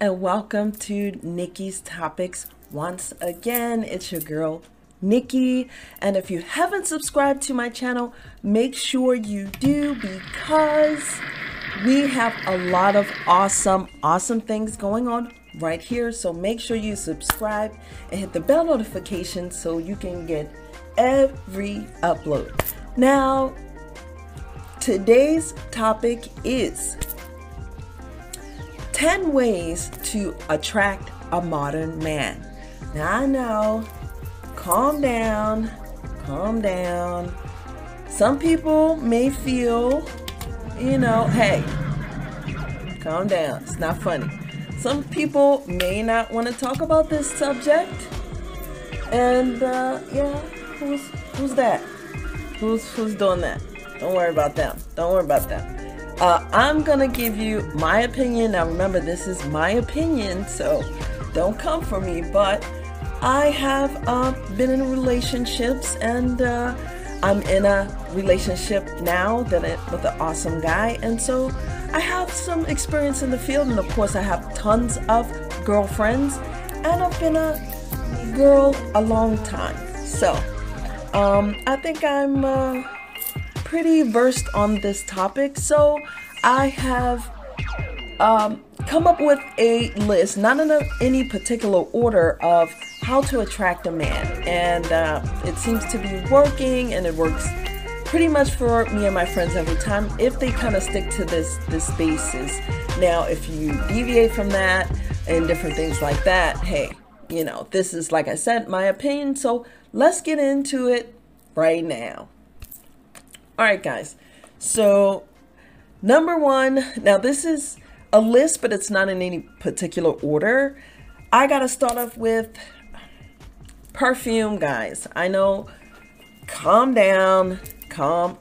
and welcome to Nikki's Topics once again. It's your girl Nikki, and if you haven't subscribed to my channel, make sure you do, because we have a lot of awesome things going on right here. So make sure you subscribe and hit the bell notification so you can get every upload. Now, today's topic is 10 ways to attract a modern man. Now I know, calm down. Some people may feel, you know, hey, calm down, it's not funny. Some people may not want to talk about this subject. And yeah, who's that? Who's doing that? Don't worry about them. I'm gonna give you my opinion. Now remember, this is my opinion, so don't come for me, but I have been in relationships, and I'm in a relationship now with an awesome guy, and so I have some experience in the field, and of course I have tons of girlfriends, and I've been a girl a long time, so I think I'm pretty versed on this topic. So I have come up with a list, not in any particular order, of how to attract a man, and it seems to be working, and it works pretty much for me and my friends every time if they kind of stick to this basis. Now if you deviate from that and different things like that, hey, you know, this is, like I said, my opinion, so let's get into it right now. All right, guys, so number one, now this is a list, but it's not in any particular order. I gotta start off with perfume, guys. I know, calm down. Some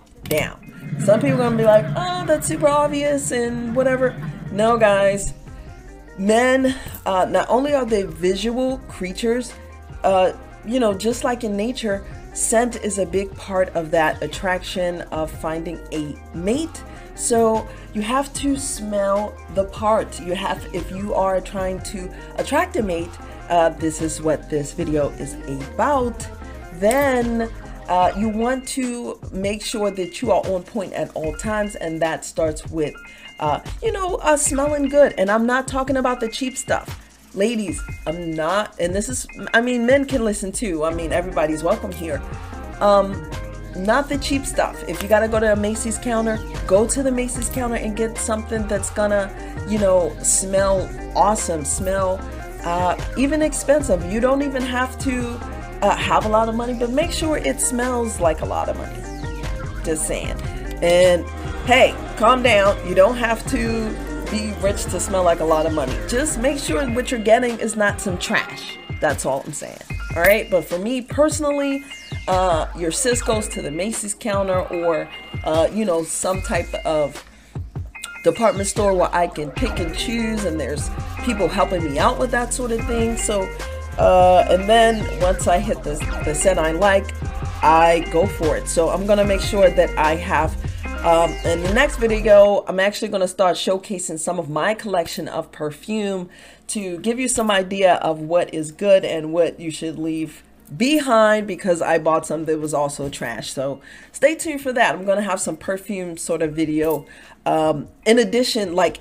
people are gonna be like, oh, that's super obvious and whatever. No, guys, men, not only are they visual creatures, you know, just like in nature, scent is a big part of that attraction of finding a mate. So you have to smell the part. You have, if you are trying to attract a mate, this is what this video is about, then you want to make sure that you are on point at all times, and that starts with, you know, smelling good. And I'm not talking about the cheap stuff. Ladies, I'm not, and this is, I mean, men can listen too. I mean, everybody's welcome here. Not the cheap stuff. If you gotta go to a Macy's counter, go to the Macy's counter and get something that's gonna, you know, smell awesome, smell even expensive. You don't even have to have a lot of money, but make sure it smells like a lot of money. Just saying. And hey, calm down. You don't have to be rich to smell like a lot of money. Just make sure what you're getting is not some trash. That's all I'm saying. All right, but for me personally, your sis goes to the Macy's counter, or you know, some type of department store where I can pick and choose, and there's people helping me out with that sort of thing. So and then once I hit the scent I like, I go for it. So I'm gonna make sure that I have in the next video, I'm actually going to start showcasing some of my collection of perfume to give you some idea of what is good and what you should leave behind, because I bought some that was also trash. So stay tuned for that. I'm going to have some perfume sort of video in addition, like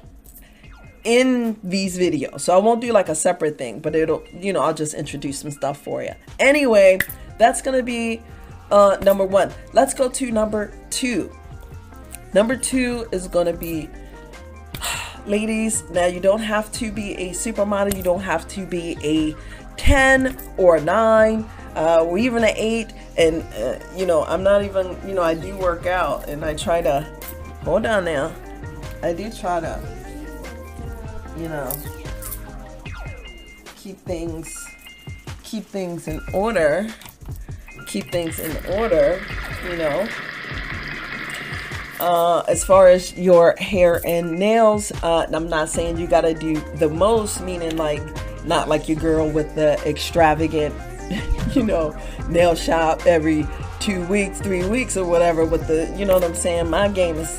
in these videos. So I won't do like a separate thing, but it'll, you know, I'll just introduce some stuff for you. Anyway, that's going to be number one. Let's go to number two. Number two is gonna be, ladies, now you don't have to be a supermodel, you don't have to be a 10 or a 9 or even an 8, and you know, I'm not even, you know, I do work out, and I try to, hold on now, I do try to, you know, keep things in order, you know. As far as your hair and nails, I'm not saying you gotta do the most, meaning like not like your girl with the extravagant, you know, nail shop every 2 weeks, 3 weeks or whatever with the, you know what I'm saying? My game is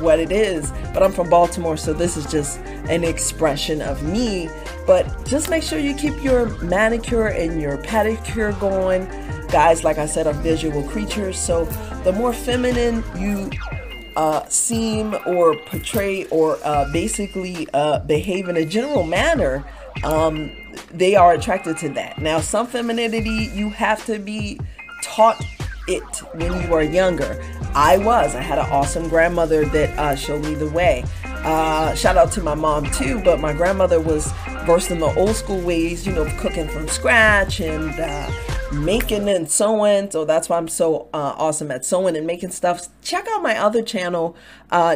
what it is, but I'm from Baltimore, so this is just an expression of me. But just make sure you keep your manicure and your pedicure going. Guys, like I said, are visual creatures, so the more feminine you seem or portray or basically behave in a general manner, they are attracted to that. Now, some femininity you have to be taught it when you are younger. I had an awesome grandmother that showed me the way. Shout out to my mom too, but my grandmother was versed in the old school ways, you know, cooking from scratch and making and sewing. So that's why I'm so awesome at sewing and making stuff. Check out my other channel,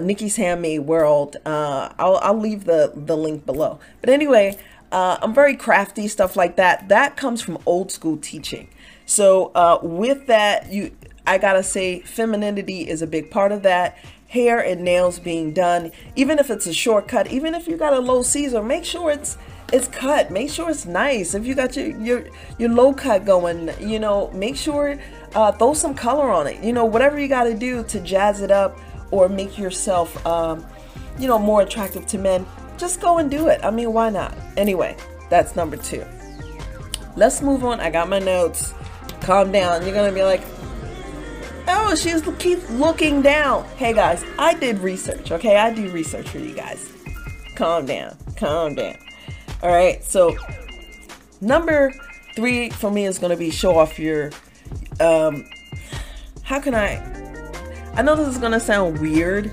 Nikki's Handmade World. I'll leave the link below. But anyway, I'm very crafty, stuff like that. That comes from old school teaching. So with that, I gotta say femininity is a big part of that. Hair and nails being done, even if it's a shortcut, even if you got a low Caesar, make sure it's cut, make sure it's nice. If you got your low cut going, you know, make sure throw some color on it, you know, whatever you got to do to jazz it up or make yourself you know, more attractive to men. Just go and do it. I mean, why not? Anyway, that's number two. Let's move on. I got my notes. Calm down. You're gonna be like, oh, she's keep looking down. Hey guys, I did research, okay? I do research for you guys. Calm down, calm down. All right, so number three for me is gonna be show off your, I know this is gonna sound weird,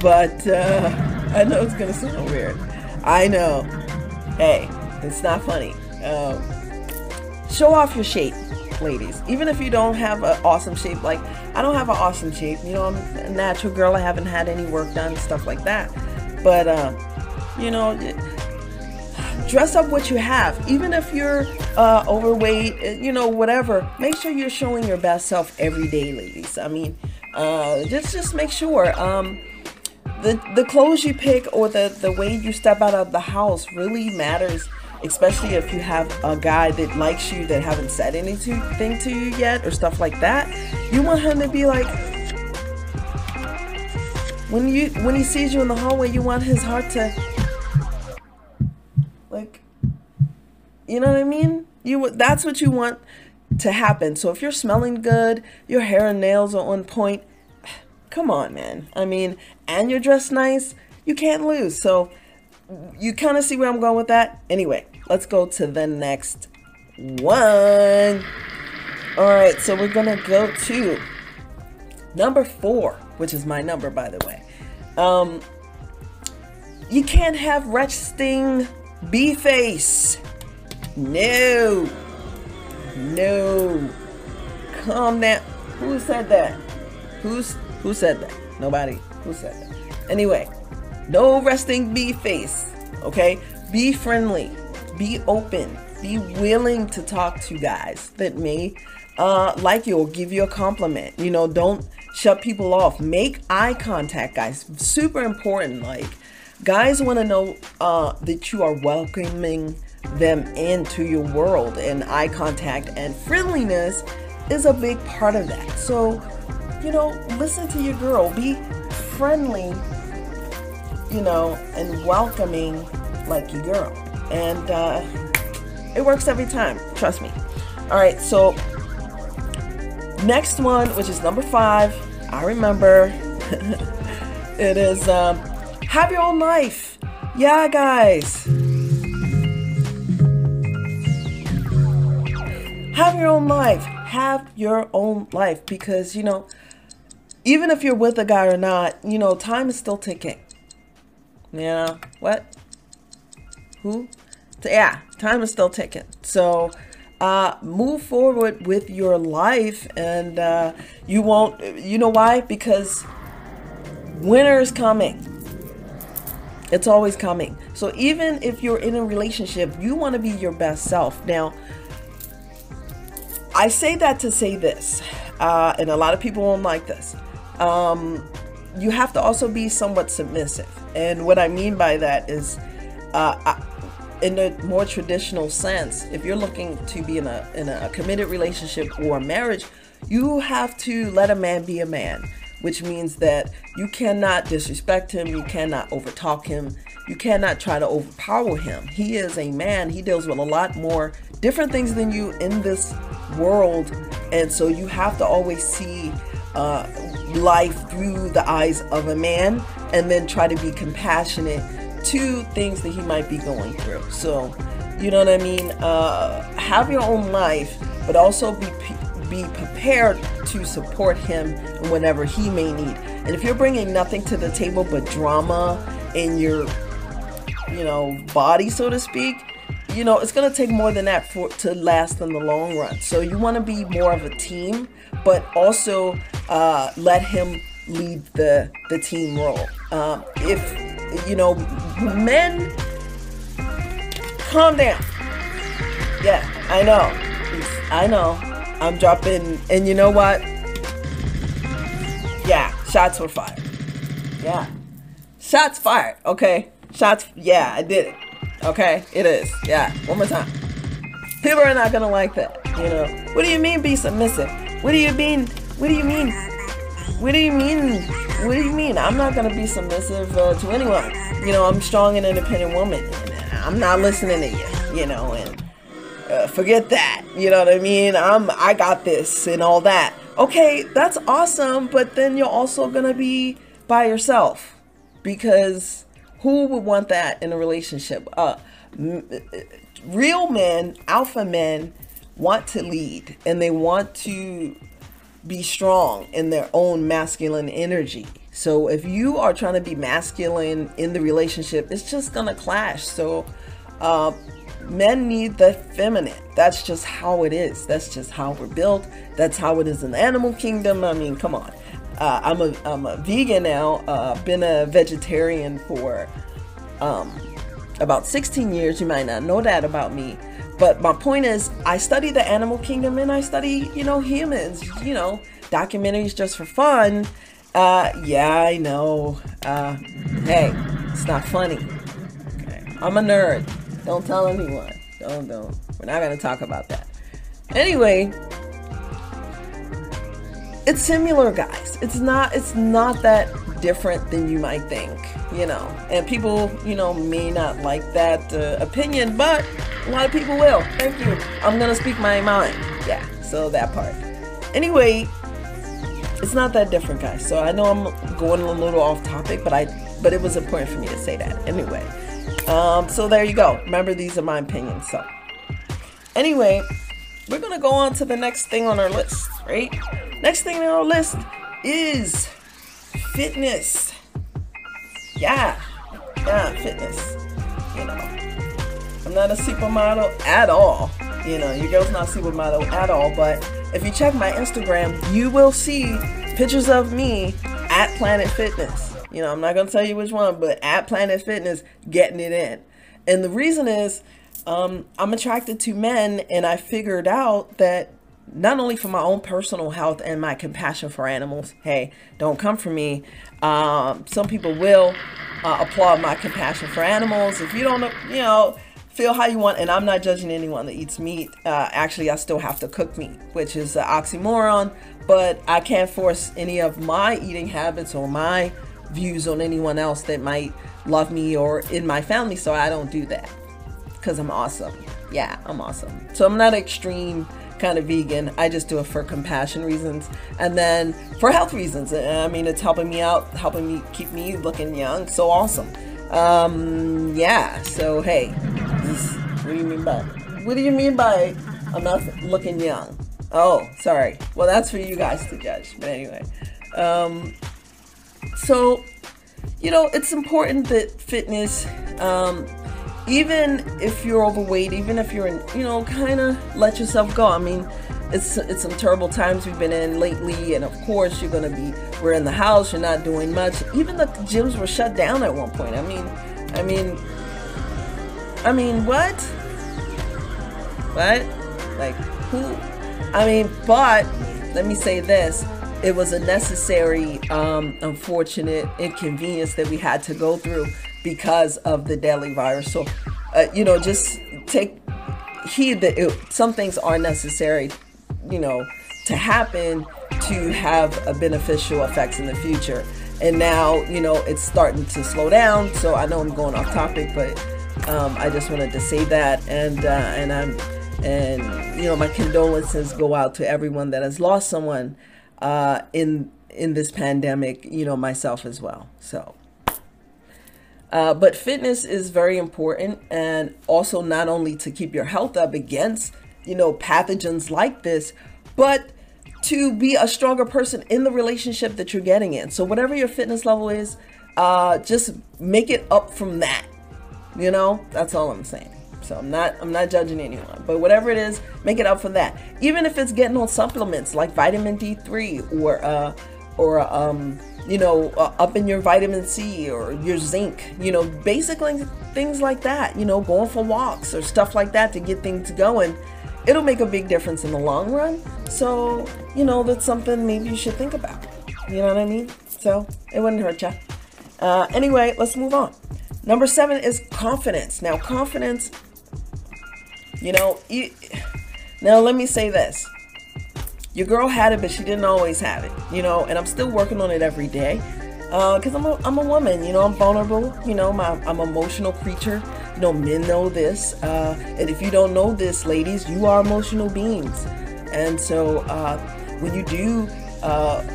but I know it's gonna sound weird. I know, hey, it's not funny. Show off your shape. Ladies, even if you don't have an awesome shape, like I don't have an awesome shape, you know, I'm a natural girl, I haven't had any work done, stuff like that, but you know, dress up what you have. Even if you're overweight, you know, whatever, make sure you're showing your best self every day, ladies. I mean, just make sure the clothes you pick or the way you step out of the house really matters. Especially if you have a guy that likes you that haven't said anything to you yet or stuff like that. You want him to be like, when he sees you in the hallway, you want his heart to, like, you know what I mean? That's what you want to happen. So if you're smelling good, your hair and nails are on point, come on, man. I mean, and you're dressed nice, you can't lose. So you kind of see where I'm going with that. Anyway, let's go to the next one. All right, so we're gonna go to number four, which is my number, by the way. You can't have resting bee face. No, calm down. Who said that? Who said that? Nobody. Who said that? Anyway, no resting bee face, okay? Be friendly, be open, be willing to talk to guys that may like you or give you a compliment. You know, don't shut people off. Make eye contact, guys. Super important. Like, guys want to know that you are welcoming them into your world, and eye contact and friendliness is a big part of that. So, you know, listen to your girl, be friendly, you know, and welcoming like your girl. And it works every time, trust me. All right, so next one, which is number five, I remember. It is have your own life. Yeah, guys. Have your own life. Have your own life, because, you know, even if you're with a guy or not, you know, time is still ticking. Yeah, what? Who? Yeah, time is still ticking. So move forward with your life, and you won't, you know why? Because winter is coming. It's always coming. So even if you're in a relationship, you want to be your best self. Now, I say that to say this, and a lot of people won't like this. You have to also be somewhat submissive. And what I mean by that is, in a more traditional sense, if you're looking to be in a committed relationship or a marriage, You have to let a man be a man, which means that you cannot disrespect him, you cannot overtalk him, you cannot try to overpower him. He is a man. He deals with a lot more different things than you in this world, and so you have to always see life through the eyes of a man and then try to be compassionate to things that he might be going through. So, you know what I mean? Have your own life, but also be prepared to support him whenever he may need. And if you're bringing nothing to the table but drama in your, you know, body, so to speak, you know, it's going to take more than that to last in the long run. So you want to be more of a team, but also let him lead the team role. If, you know, men, calm down. Yeah, I know. I know. I'm dropping, and you know what? Yeah, shots were fired. Yeah. Shots fired, okay? Shots, yeah, I did it. Okay, it is. Yeah, one more time. People are not gonna like that, you know? What do you mean be submissive? What do you mean? What do you mean? What do you mean? What do you mean? I'm not gonna be submissive to anyone. You know, I'm strong and independent woman. And I'm not listening to you, you know, and forget that. You know what I mean? I got this and all that. Okay, that's awesome, but then you're also gonna be by yourself, because who would want that in a relationship? Real men, alpha men, want to lead, and they want to be strong in their own masculine energy. So if you are trying to be masculine in the relationship, it's just gonna clash. So men need the feminine. That's just how it is. That's just how we're built. That's how it is in the animal kingdom. I mean, come on. I'm a vegan now. Been a vegetarian for about 16 years. You might not know that about me, but my point is, I study the animal kingdom, and I study, you know, humans. You know, documentaries just for fun. Yeah, I know. Hey, it's not funny. Okay. I'm a nerd. Don't tell anyone. Don't. We're not gonna talk about that. Anyway. It's similar, guys. It's not that different than you might think, you know. And people, you know, may not like that opinion, but a lot of people will. Thank you. I'm gonna speak my mind. Yeah, so that part. Anyway, it's not that different, guys. So I know I'm going a little off topic, but it was important for me to say that. Anyway, so there you go. Remember, these are my opinions. So anyway, we're gonna go on to the next thing on our list, right? Next thing on our list is fitness. Yeah, fitness. You know, I'm not a supermodel at all. You know, your girl's not a supermodel at all. But if you check my Instagram, you will see pictures of me at Planet Fitness. You know, I'm not going to tell you which one, but at Planet Fitness, getting it in. And the reason is I'm attracted to men, and I figured out that not only for my own personal health and my compassion for animals. Hey, don't come for me. Some people will applaud my compassion for animals. If you don't, you know, feel how you want. And I'm not judging anyone that eats meat. Actually, I still have to cook meat, which is an oxymoron. But I can't force any of my eating habits or my views on anyone else that might love me or in my family. So I don't do that, because I'm awesome. Yeah, I'm awesome. So I'm not extreme kind of vegan. I just do it for compassion reasons, and then for health reasons. I mean, it's helping me out, helping me keep me looking young. So awesome. Yeah. So hey, what do you mean by? What do you mean by I'm not looking young? Oh, sorry. Well, that's for you guys to judge. But anyway, so you know, it's important that fitness. Even if you're overweight, even if you're in, you know, kind of let yourself go. I mean, it's some terrible times we've been in lately, and of course you're gonna be. We're in the house. You're not doing much. Even the gyms were shut down at one point. I mean, what? What? Like who? I mean, but let me say this. It was a necessary, unfortunate inconvenience that we had to go through because of the deadly virus. So, you know, just take heed that some things are necessary, you know, to happen to have a beneficial effects in the future. And now, you know, it's starting to slow down. So I know I'm going off topic, but I just wanted to say that. And you know, my condolences go out to everyone that has lost someone in this pandemic, you know, myself as well. So, but fitness is very important, and also not only to keep your health up against, you know, pathogens like this, but to be a stronger person in the relationship that you're getting in. So whatever your fitness level is, just make it up from that, you know, that's all I'm saying. So I'm not judging anyone, but whatever it is, make it up for that. Even if it's getting on supplements like vitamin D3 or you know, up in your vitamin C or your zinc, you know, basically things like that, you know, going for walks or stuff like that to get things going. It'll make a big difference in the long run. So, you know, that's something maybe you should think about. You know what I mean? So it wouldn't hurt you. Anyway, let's move on. Number 7 is confidence. Now, confidence, you know, now let me say this. Your girl had it, but she didn't always have it, you know, and I'm still working on it every day because I'm a woman, you know, I'm vulnerable, you know, I'm an emotional creature. You know, men know this. And if you don't know this, ladies, you are emotional beings. And so when you do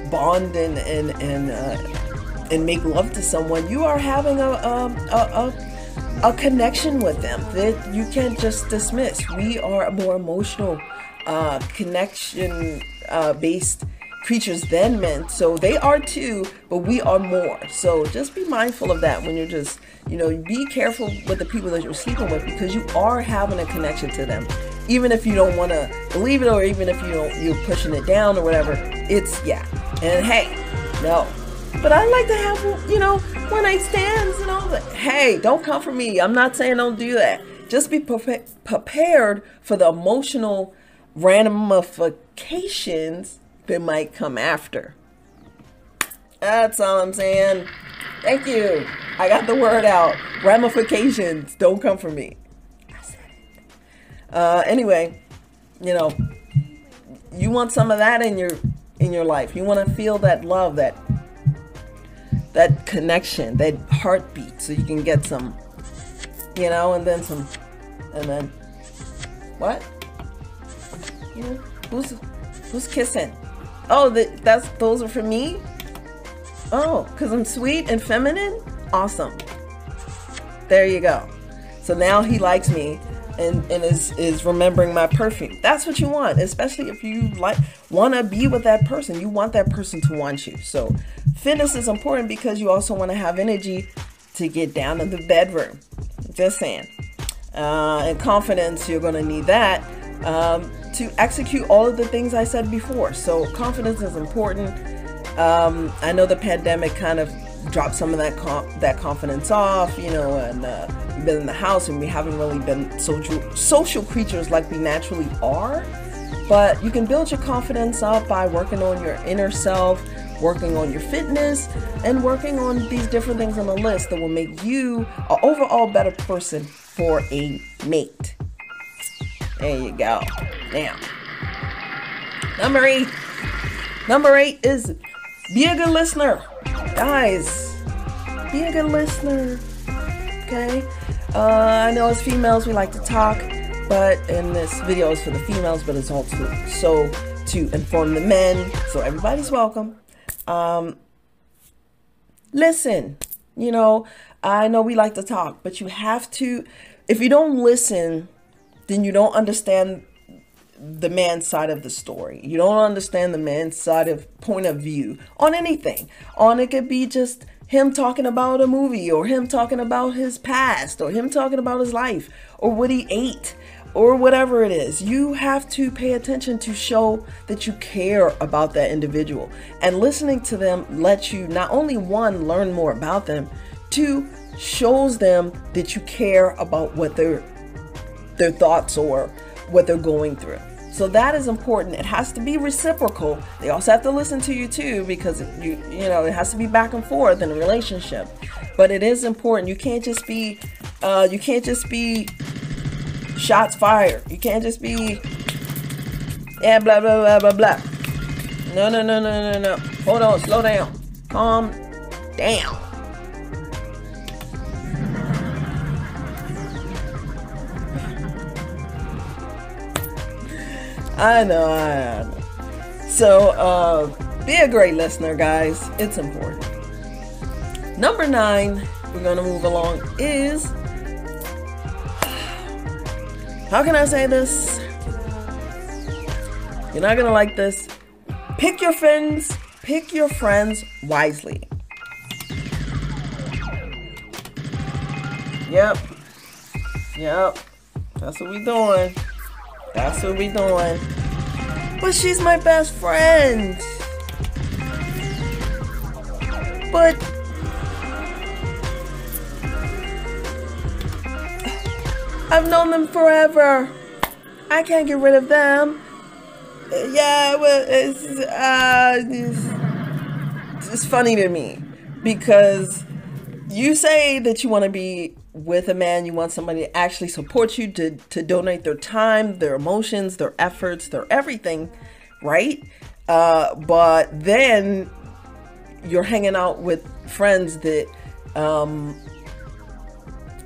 bond and make love to someone, you are having a connection with them that you can't just dismiss. We are more emotional connection based creatures than men, so they are too, but we are more. So just be mindful of that when you're just, you know, be careful with the people that you're sleeping with, because you are having a connection to them, even if you don't want to believe it, or even if you don't, you're pushing it down or whatever. It's, yeah. And hey, no, but I like to have, you know, one night stands and all that. Hey, don't come for me. I'm not saying don't do that. Just be prepared for the emotional ramifications that might come after. That's all I'm saying. Thank you. I got the word out. Ramifications. Don't come for me. I said it. Anyway, you know, you want some of that in your life. You want to feel that love, that connection, that heartbeat, so you can get some, you know, and then what? You know, who's kissing? Oh, those are for me? Oh, because I'm sweet and feminine? Awesome. There you go. So now he likes me and is remembering my perfume. That's what you want, especially if you want to be with that person. You want that person to want you. So fitness is important because you also want to have energy to get down in the bedroom. Just saying. And confidence, you're going to need that to execute all of the things I said before. So confidence is important. I know the pandemic kind of dropped some of that confidence off, you know, and we've been in the house and we haven't really been social creatures like we naturally are. But you can build your confidence up by working on your inner self, working on your fitness, and working on these different things on the list that will make you an overall better person for a mate. There you go. Now, number 8. Number 8 is be a good listener. Guys, be a good listener. Okay? I know as females we like to talk, but in this video is for the females, but it's also so to inform the men. So everybody's welcome. Listen, you know, I know we like to talk, but you have to, if you don't listen, then you don't understand the man's side of the story. You don't understand the man's side of point of view on anything. On it could be just him talking about a movie, or him talking about his past, or him talking about his life, or what he ate, or whatever it is. You have to pay attention to show that you care about that individual. And listening to them lets you not only, one, learn more about them, 2, shows them that you care about what their thoughts or what they're going through. So that is important. It has to be reciprocal. They also have to listen to you too, because you know, it has to be back and forth in a relationship. But it is important. You can't just be shots fired. You can't just be, yeah, blah blah blah blah blah. No, no, no, no, no, no. Hold on, slow down. Calm down. I know. So, be a great listener, guys. It's important. Number 9, we're going to move along, is... How can I say this? You're not going to like this. Pick your friends wisely. Yep. That's what we doing. But she's my best friend. But I've known them forever. I can't get rid of them. Yeah, well, it's funny to me because you say that you want to be with a man, you want somebody to actually support you, to donate their time, their emotions, their efforts, their everything, right? But then you're hanging out with friends that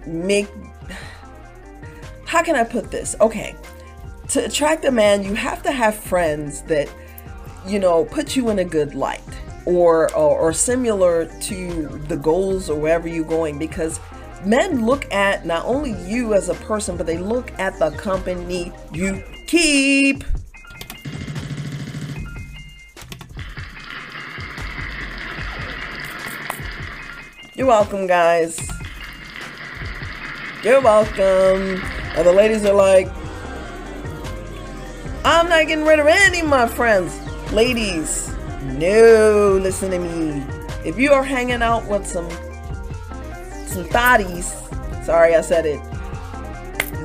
make... How can I put this? Okay. To attract a man, you have to have friends that, you know, put you in a good light or similar to the goals or wherever you're going, because men look at not only you as a person, but they look at the company you keep. You're welcome, guys. You're welcome. And the ladies are like, I'm not getting rid of any of my friends. Ladies, no, listen to me. If you are hanging out with some thotties, sorry I said it,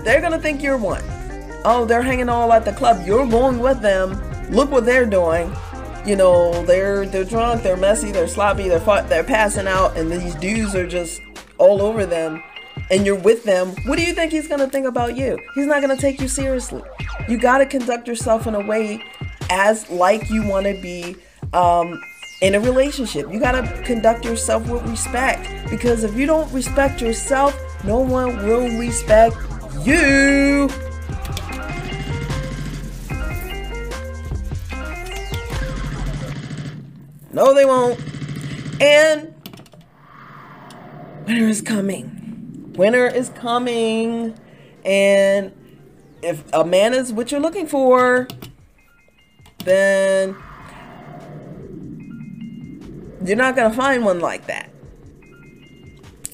they're going to think you're one. Oh, they're hanging all at the club. You're going with them. Look what they're doing. You know, they're drunk, they're messy, they're sloppy, they're passing out, and these dudes are just all over them. And you're with them. What do you think he's going to think about you? He's not going to take you seriously. You got to conduct yourself in a way as like you want to be in a relationship. You got to conduct yourself with respect, because if you don't respect yourself, no one will respect you. No, they won't. And winter is coming. Winter is coming, and if a man is what you're looking for, then you're not going to find one like that.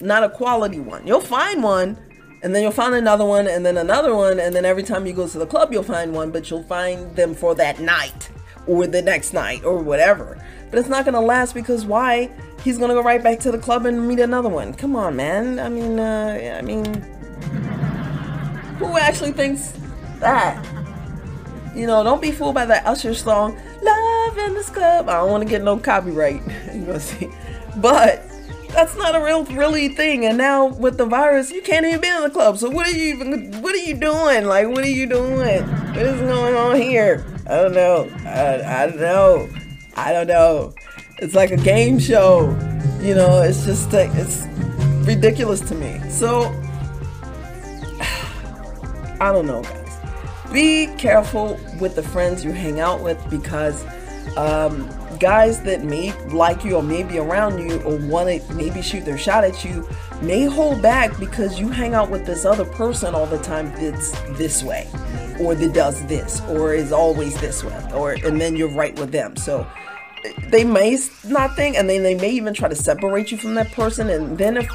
Not a quality one. You'll find one, and then you'll find another one, and then another one, and then every time you go to the club, you'll find one, but you'll find them for that night or the next night or whatever. But it's not going to last, because why? He's going to go right back to the club and meet another one. Come on, man. I mean, who actually thinks that? You know, don't be fooled by that Usher song, Love in This Club. I don't want to get no copyright. You know, see, but that's not a really thing. And now with the virus, you can't even be in the club. So what are you doing? Like, what are you doing? What is going on here? I don't know. It's like a game show, you know. It's just it's ridiculous to me. So I don't know, guys. Be careful with the friends you hang out with, because guys that may like you or may be around you or want to maybe shoot their shot at you may hold back because you hang out with this other person all the time that's this way, or that does this, or is always this way, or and then you're right with them. So they may not think, and then they may even try to separate you from that person. And then if,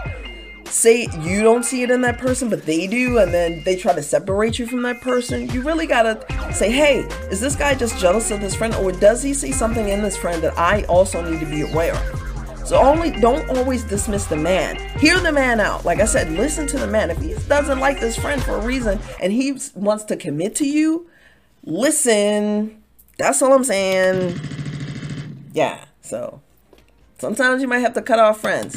say, you don't see it in that person, but they do, and then they try to separate you from that person, you really gotta say, hey, is this guy just jealous of this friend, or does he see something in this friend that I also need to be aware of? So don't always dismiss the man. Hear the man out. Like I said, listen to the man. If he doesn't like this friend for a reason, and he wants to commit to you, listen. That's all I'm saying. Yeah, so sometimes you might have to cut off friends.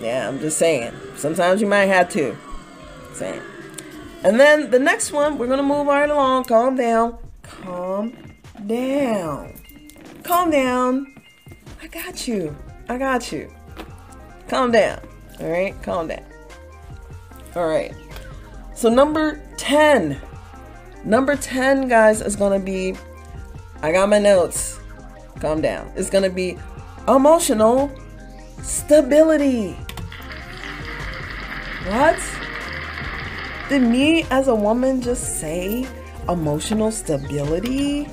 Yeah, I'm just saying. Sometimes you might have to. Same. And then the next one, we're going to move right along. Calm down. Calm down. Calm down. I got you. I got you. Calm down. All right, calm down. All right. So number 10. Number 10, guys, is going to be, I got my notes. Calm down. It's going to be emotional stability. What? Did me as a woman just say emotional stability?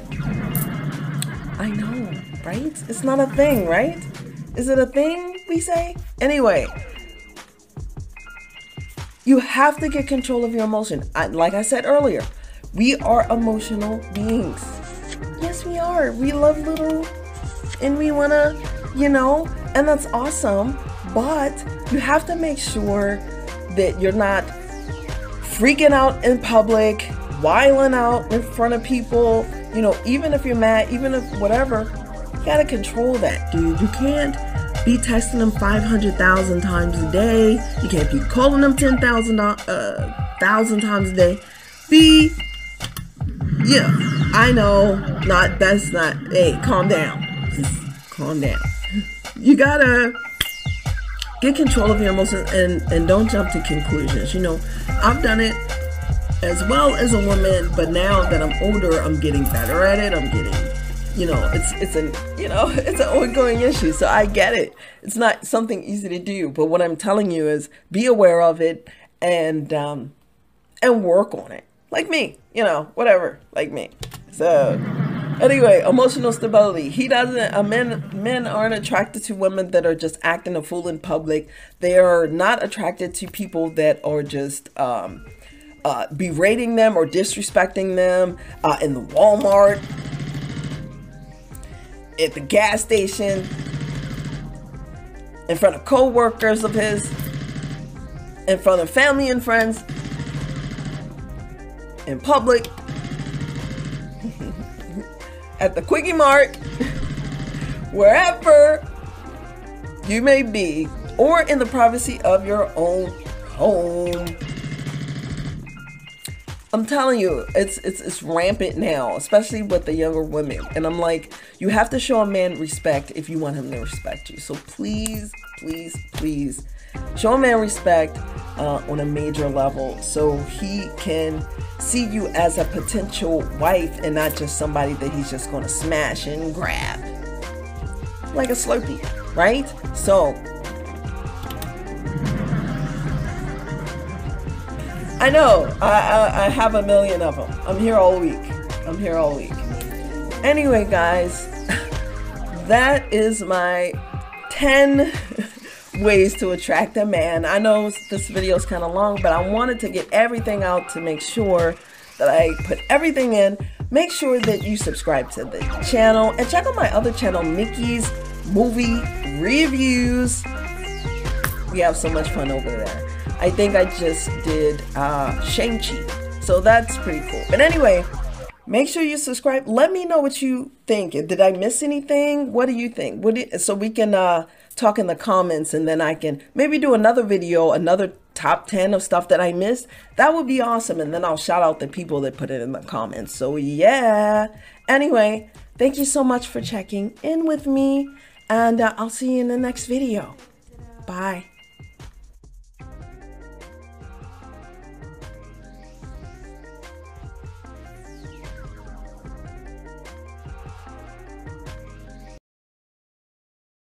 I know, right? It's not a thing, right? Is it a thing we say? Anyway, you have to get control of your emotion. Like I said earlier, we are emotional beings. Yes, we are. We love little and we want to, you know, and that's awesome. But you have to make sure that you're not freaking out in public, wiling out in front of people. You know, even if you're mad, even if whatever, you got to control that, dude. You can't be texting them 500,000 times a day. You can't be calling them 10,000 times a day. Be, yeah, I know, not, that's not, hey, calm down. Just calm down. You got to get control of your emotions and don't jump to conclusions. You know, I've done it as well as a woman, but now that I'm older, I'm getting better at it. I'm getting, you know, it's an ongoing issue. So I get it. It's not something easy to do, but what I'm telling you is be aware of it and work on it. Like me, you know, whatever, like me. So anyway, emotional stability. He doesn't, men aren't attracted to women that are just acting a fool in public. They are not attracted to people that are just berating them or disrespecting them in the Walmart, at the gas station, in front of co-workers of his, in front of family and friends, in public, at the Quickie Mart, wherever you may be, or in the privacy of your own home. I'm telling you, it's rampant now, especially with the younger women. And I'm like, you have to show a man respect if you want him to respect you. So please, please, please show a man respect on a major level so he can see you as a potential wife and not just somebody that he's just going to smash and grab like a Slurpee, right? So I know I have a million of them. I'm here all week. I'm here all week. Anyway, guys, that is my 10 ways to attract a man. I know this video is kind of long, but I wanted to get everything out to make sure that I put everything in. Make sure that you subscribe to the channel and check out my other channel, Nikki's Movie Reviews. We have so much fun over there. I think I just did Shang-Chi, so that's pretty cool. But anyway, make sure you subscribe. Let me know what you think. Did I miss anything? What do you think? So we can talk in the comments, and then I can maybe do another video, another top 10 of stuff that I missed. That would be awesome. And then I'll shout out the people that put it in the comments. So yeah. Anyway, thank you so much for checking in with me, and I'll see you in the next video. Bye.